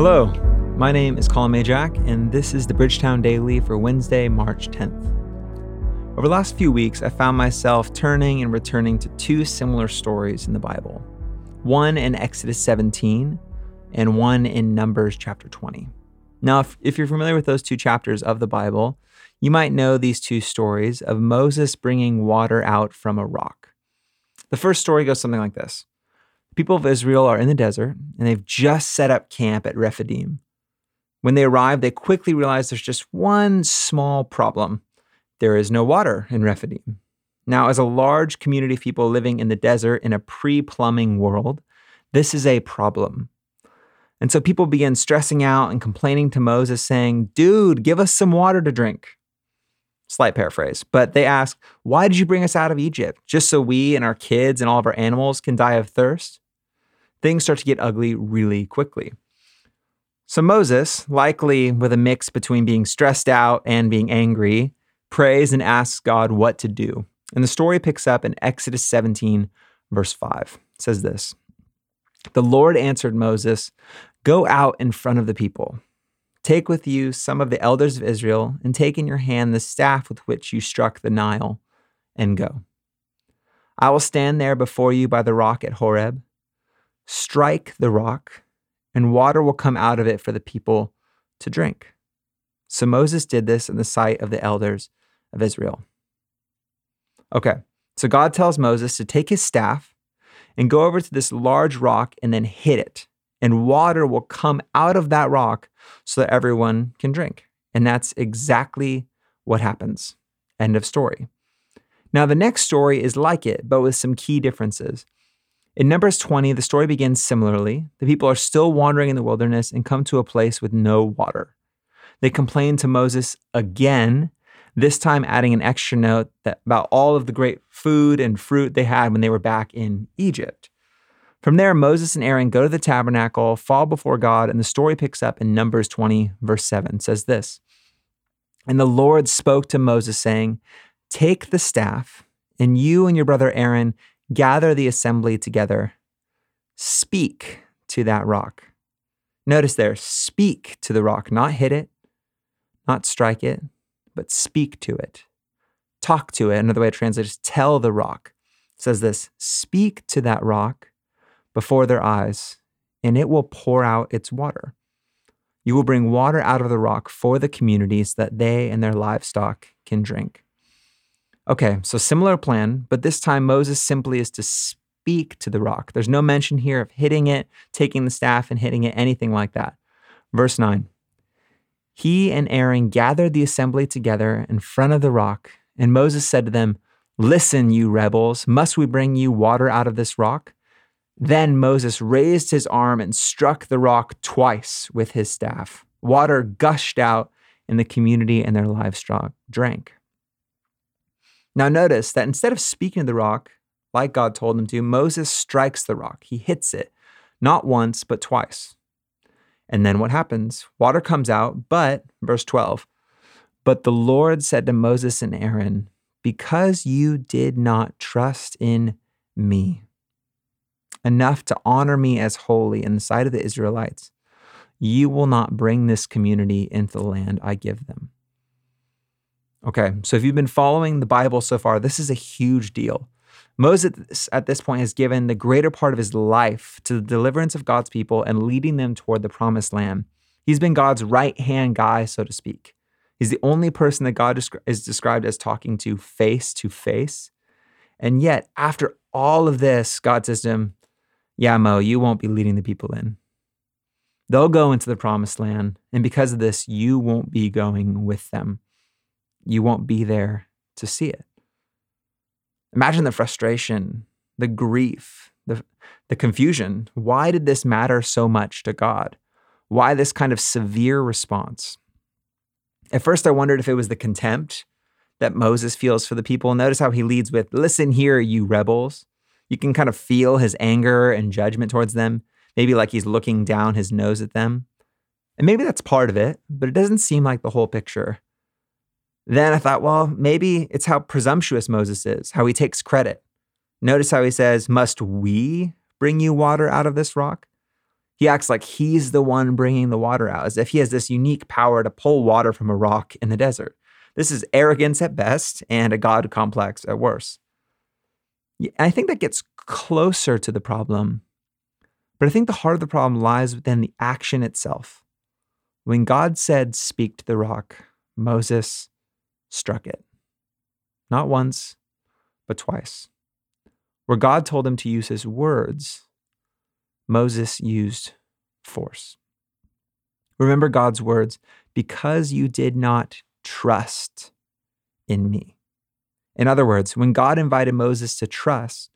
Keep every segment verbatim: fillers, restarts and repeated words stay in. Hello, my name is Colin Majack, and this is the Bridgetown Daily for Wednesday, March tenth. Over the last few weeks, I found myself turning and returning to two similar stories in the Bible, one in Exodus seventeen and one in Numbers chapter twenty. Now, if, if you're familiar with those two chapters of the Bible, you might know these two stories of Moses bringing water out from a rock. The first story goes something like this. The people of Israel are in the desert, and they've just set up camp at Rephidim. When they arrive, they quickly realize there's just one small problem. There is no water in Rephidim. Now, as a large community of people living in the desert in a pre-plumbing world, this is a problem. And so people begin stressing out and complaining to Moses, saying, "Dude, give us some water to drink." Slight paraphrase, but they ask, "Why did you bring us out of Egypt? Just so we and our kids and all of our animals can die of thirst?" Things start to get ugly really quickly. So Moses, likely with a mix between being stressed out and being angry, prays and asks God what to do. And the story picks up in Exodus seventeen, verse five. It says this, "The Lord answered Moses, 'Go out in front of the people. Take with you some of the elders of Israel and take in your hand the staff with which you struck the Nile and go. I will stand there before you by the rock at Horeb. Strike the rock and water will come out of it for the people to drink.' So Moses did this in the sight of the elders of Israel." Okay, so God tells Moses to take his staff and go over to this large rock and then hit it. And water will come out of that rock so that everyone can drink. And that's exactly what happens. End of story. Now, the next story is like it, but with some key differences. In Numbers twenty, the story begins similarly. The people are still wandering in the wilderness and come to a place with no water. They complain to Moses again, this time adding an extra note that about all of the great food and fruit they had when they were back in Egypt. From there, Moses and Aaron go to the tabernacle, fall before God, and the story picks up in Numbers twenty, verse seven. It says this, "And the Lord spoke to Moses, saying, 'Take the staff, and you and your brother Aaron gather the assembly together. Speak to that rock.'" Notice there, speak to the rock, not hit it, not strike it, but speak to it. Talk to it. Another way to translate is tell the rock. It says this, "Speak to that rock before their eyes, and it will pour out its water. You will bring water out of the rock for the communities that they and their livestock can drink." Okay, so similar plan, but this time Moses simply is to speak to the rock. There's no mention here of hitting it, taking the staff and hitting it, anything like that. Verse nine, "He and Aaron gathered the assembly together in front of the rock, and Moses said to them, 'Listen, you rebels, must we bring you water out of this rock?' Then Moses raised his arm and struck the rock twice with his staff. Water gushed out, and the community and their livestock drank." Now notice that instead of speaking to the rock, like God told him to, Moses strikes the rock. He hits it, not once, but twice. And then what happens? Water comes out, but, verse twelve, "But the Lord said to Moses and Aaron, 'Because you did not trust in me enough to honor me as holy in the sight of the Israelites, you will not bring this community into the land I give them.'" Okay, so if you've been following the Bible so far, this is a huge deal. Moses at this point has given the greater part of his life to the deliverance of God's people and leading them toward the promised land. He's been God's right-hand guy, so to speak. He's the only person that God is described as talking to face to face. And yet, after all of this, God says to him, "Yeah, Mo, you won't be leading the people in. They'll go into the promised land, and because of this, you won't be going with them. You won't be there to see it." Imagine the frustration, the grief, the, the confusion. Why did this matter so much to God? Why this kind of severe response? At first, I wondered if it was the contempt that Moses feels for the people. Notice how he leads with, "Listen here, you rebels." You can kind of feel his anger and judgment towards them, maybe like he's looking down his nose at them. And maybe that's part of it, but it doesn't seem like the whole picture. Then I thought, well, maybe it's how presumptuous Moses is, how he takes credit. Notice how he says, "Must we bring you water out of this rock?" He acts like he's the one bringing the water out, as if he has this unique power to pull water from a rock in the desert. This is arrogance at best and a God complex at worst. I think that gets closer to the problem, but I think the heart of the problem lies within the action itself. When God said, "Speak to the rock," Moses struck it. Not once, but twice. Where God told him to use his words, Moses used force. Remember God's words, "Because you did not trust in me." In other words, when God invited Moses to trust,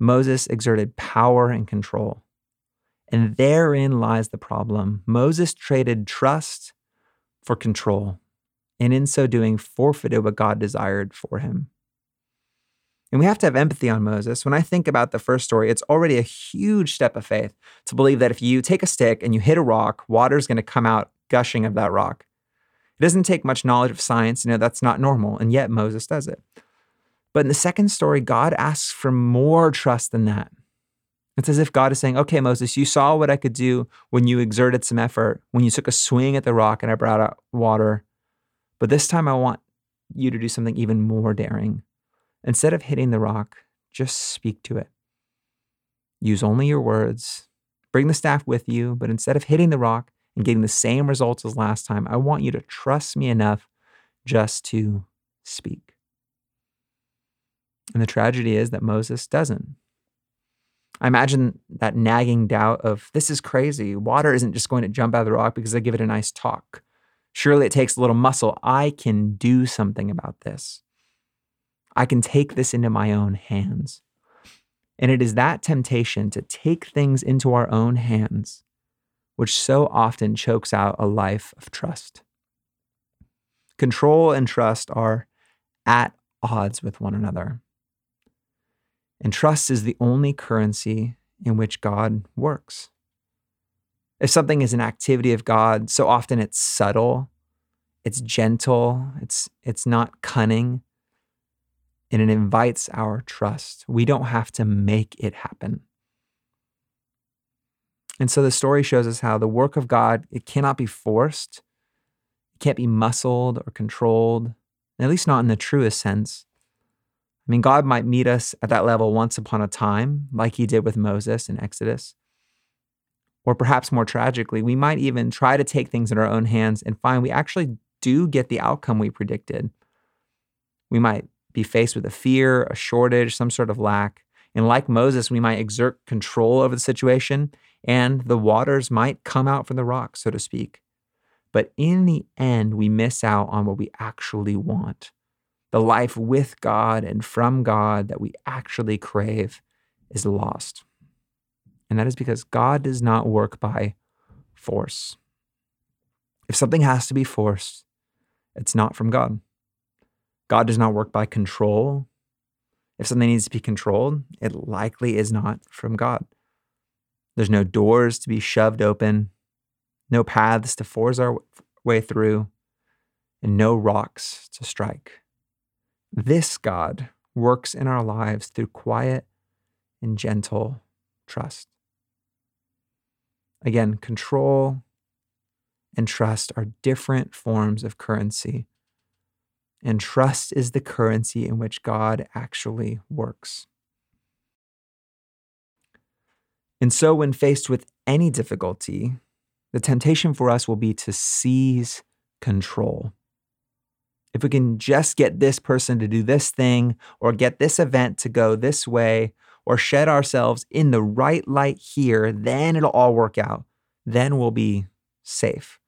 Moses exerted power and control. And therein lies the problem. Moses traded trust for control, and in so doing forfeited what God desired for him. And we have to have empathy on Moses. When I think about the first story, it's already a huge step of faith to believe that if you take a stick and you hit a rock, water's going to come out gushing of that rock. It doesn't take much knowledge of science to know that's not normal, and yet Moses does it. But in the second story, God asks for more trust than that. It's as if God is saying, okay, Moses, you saw what I could do when you exerted some effort, when you took a swing at the rock and I brought out water. But this time I want you to do something even more daring. Instead of hitting the rock, just speak to it. Use only your words. Bring the staff with you, but instead of hitting the rock and getting the same results as last time, I want you to trust me enough just to speak. And the tragedy is that Moses doesn't. I imagine that nagging doubt of, this is crazy. Water isn't just going to jump out of the rock because I give it a nice talk. Surely it takes a little muscle. I can do something about this. I can take this into my own hands. And it is that temptation to take things into our own hands which so often chokes out a life of trust. Control and trust are at odds with one another. And trust is the only currency in which God works. If something is an activity of God, so often it's subtle, it's gentle, it's, it's not cunning, and it invites our trust. We don't have to make it happen. And so the story shows us how the work of God, it cannot be forced, it can't be muscled or controlled, at least not in the truest sense. I mean, God might meet us at that level once upon a time, like he did with Moses in Exodus. Or perhaps more tragically, we might even try to take things in our own hands and find we actually do get the outcome we predicted. We might be faced with a fear, a shortage, some sort of lack. And like Moses, we might exert control over the situation and the waters might come out from the rock, so to speak. But in the end, we miss out on what we actually want. The life with God and from God that we actually crave is lost. And that is because God does not work by force. If something has to be forced, it's not from God. God does not work by control. If something needs to be controlled, it likely is not from God. There's no doors to be shoved open, no paths to force our way through, and no rocks to strike. This God works in our lives through quiet and gentle trust. Again, control and trust are different forms of currency, and trust is the currency in which God actually works. And so when faced with any difficulty, the temptation for us will be to seize control. If we can just get this person to do this thing, or get this event to go this way, or shed ourselves in the right light here, then it'll all work out. Then we'll be safe.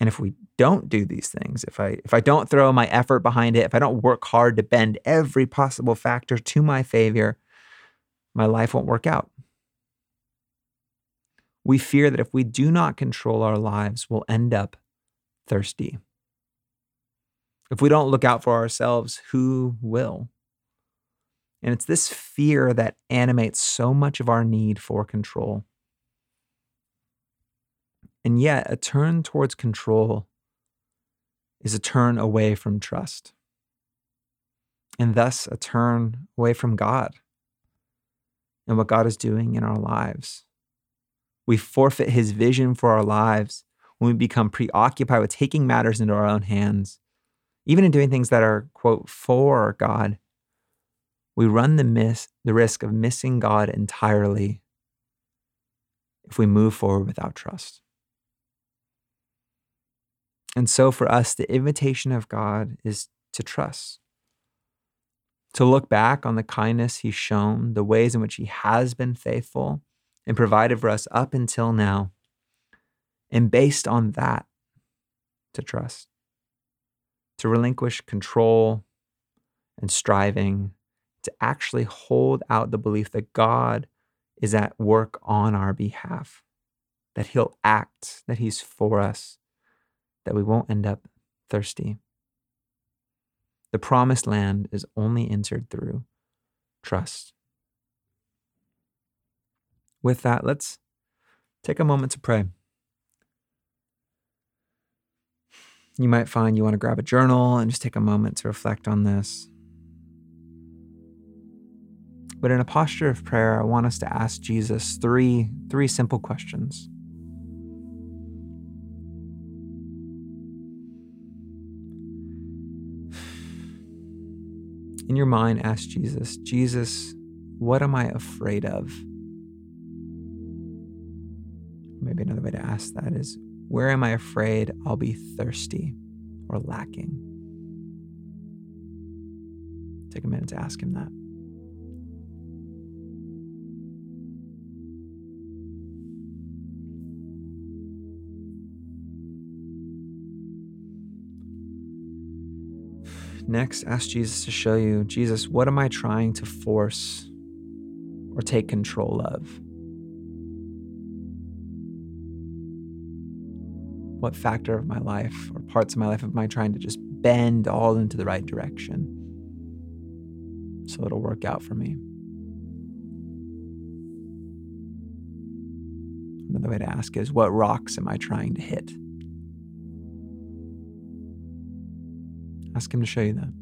And if we don't do these things, if I, if I don't throw my effort behind it, if I don't work hard to bend every possible factor to my favor, my life won't work out. We fear that if we do not control our lives, we'll end up thirsty. If we don't look out for ourselves, who will? And it's this fear that animates so much of our need for control. And yet, a turn towards control is a turn away from trust, and thus a turn away from God and what God is doing in our lives We forfeit his vision for our lives when we become preoccupied with taking matters into our own hands, even in doing things that are, quote, for God. We run the, miss, the risk of missing God entirely if we move forward without trust. And so for us, the invitation of God is to trust, to look back on the kindness he's shown, the ways in which he has been faithful and provided for us up until now, and based on that, to trust, to relinquish control and striving, to actually hold out the belief that God is at work on our behalf, that he'll act, that he's for us, that we won't end up thirsty. The promised land is only entered through trust. With that, let's take a moment to pray. You might find you want to grab a journal and just take a moment to reflect on this. But in a posture of prayer, I want us to ask Jesus three, three simple questions. In your mind, ask Jesus, Jesus, what am I afraid of? Maybe another way to ask that is, where am I afraid I'll be thirsty or lacking? Take a minute to ask him that. Next, ask Jesus to show you, Jesus, what am I trying to force or take control of? What factor of my life or parts of my life am I trying to just bend all into the right direction so it'll work out for me? Another way to ask is, what rocks am I trying to hit? Ask him to show you that.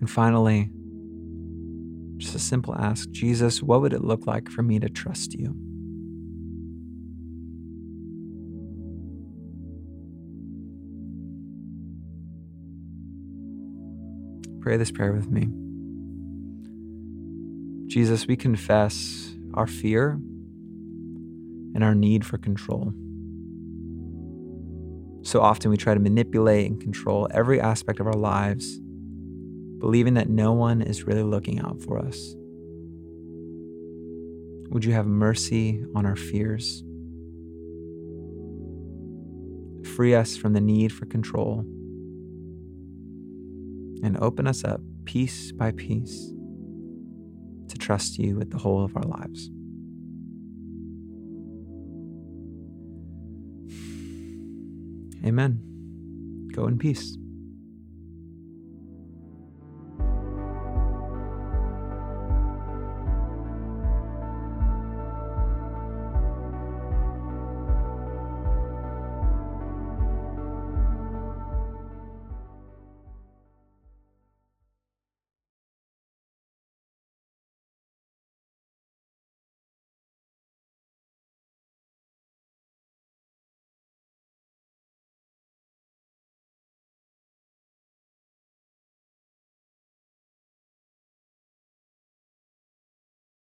And finally, just a simple ask, Jesus, what would it look like for me to trust you? Pray this prayer with me. Jesus, we confess our fear and our need for control. So often we try to manipulate and control every aspect of our lives, believing that no one is really looking out for us. Would you have mercy on our fears? Free us from the need for control and open us up piece by piece to trust you with the whole of our lives. Amen. Go in peace.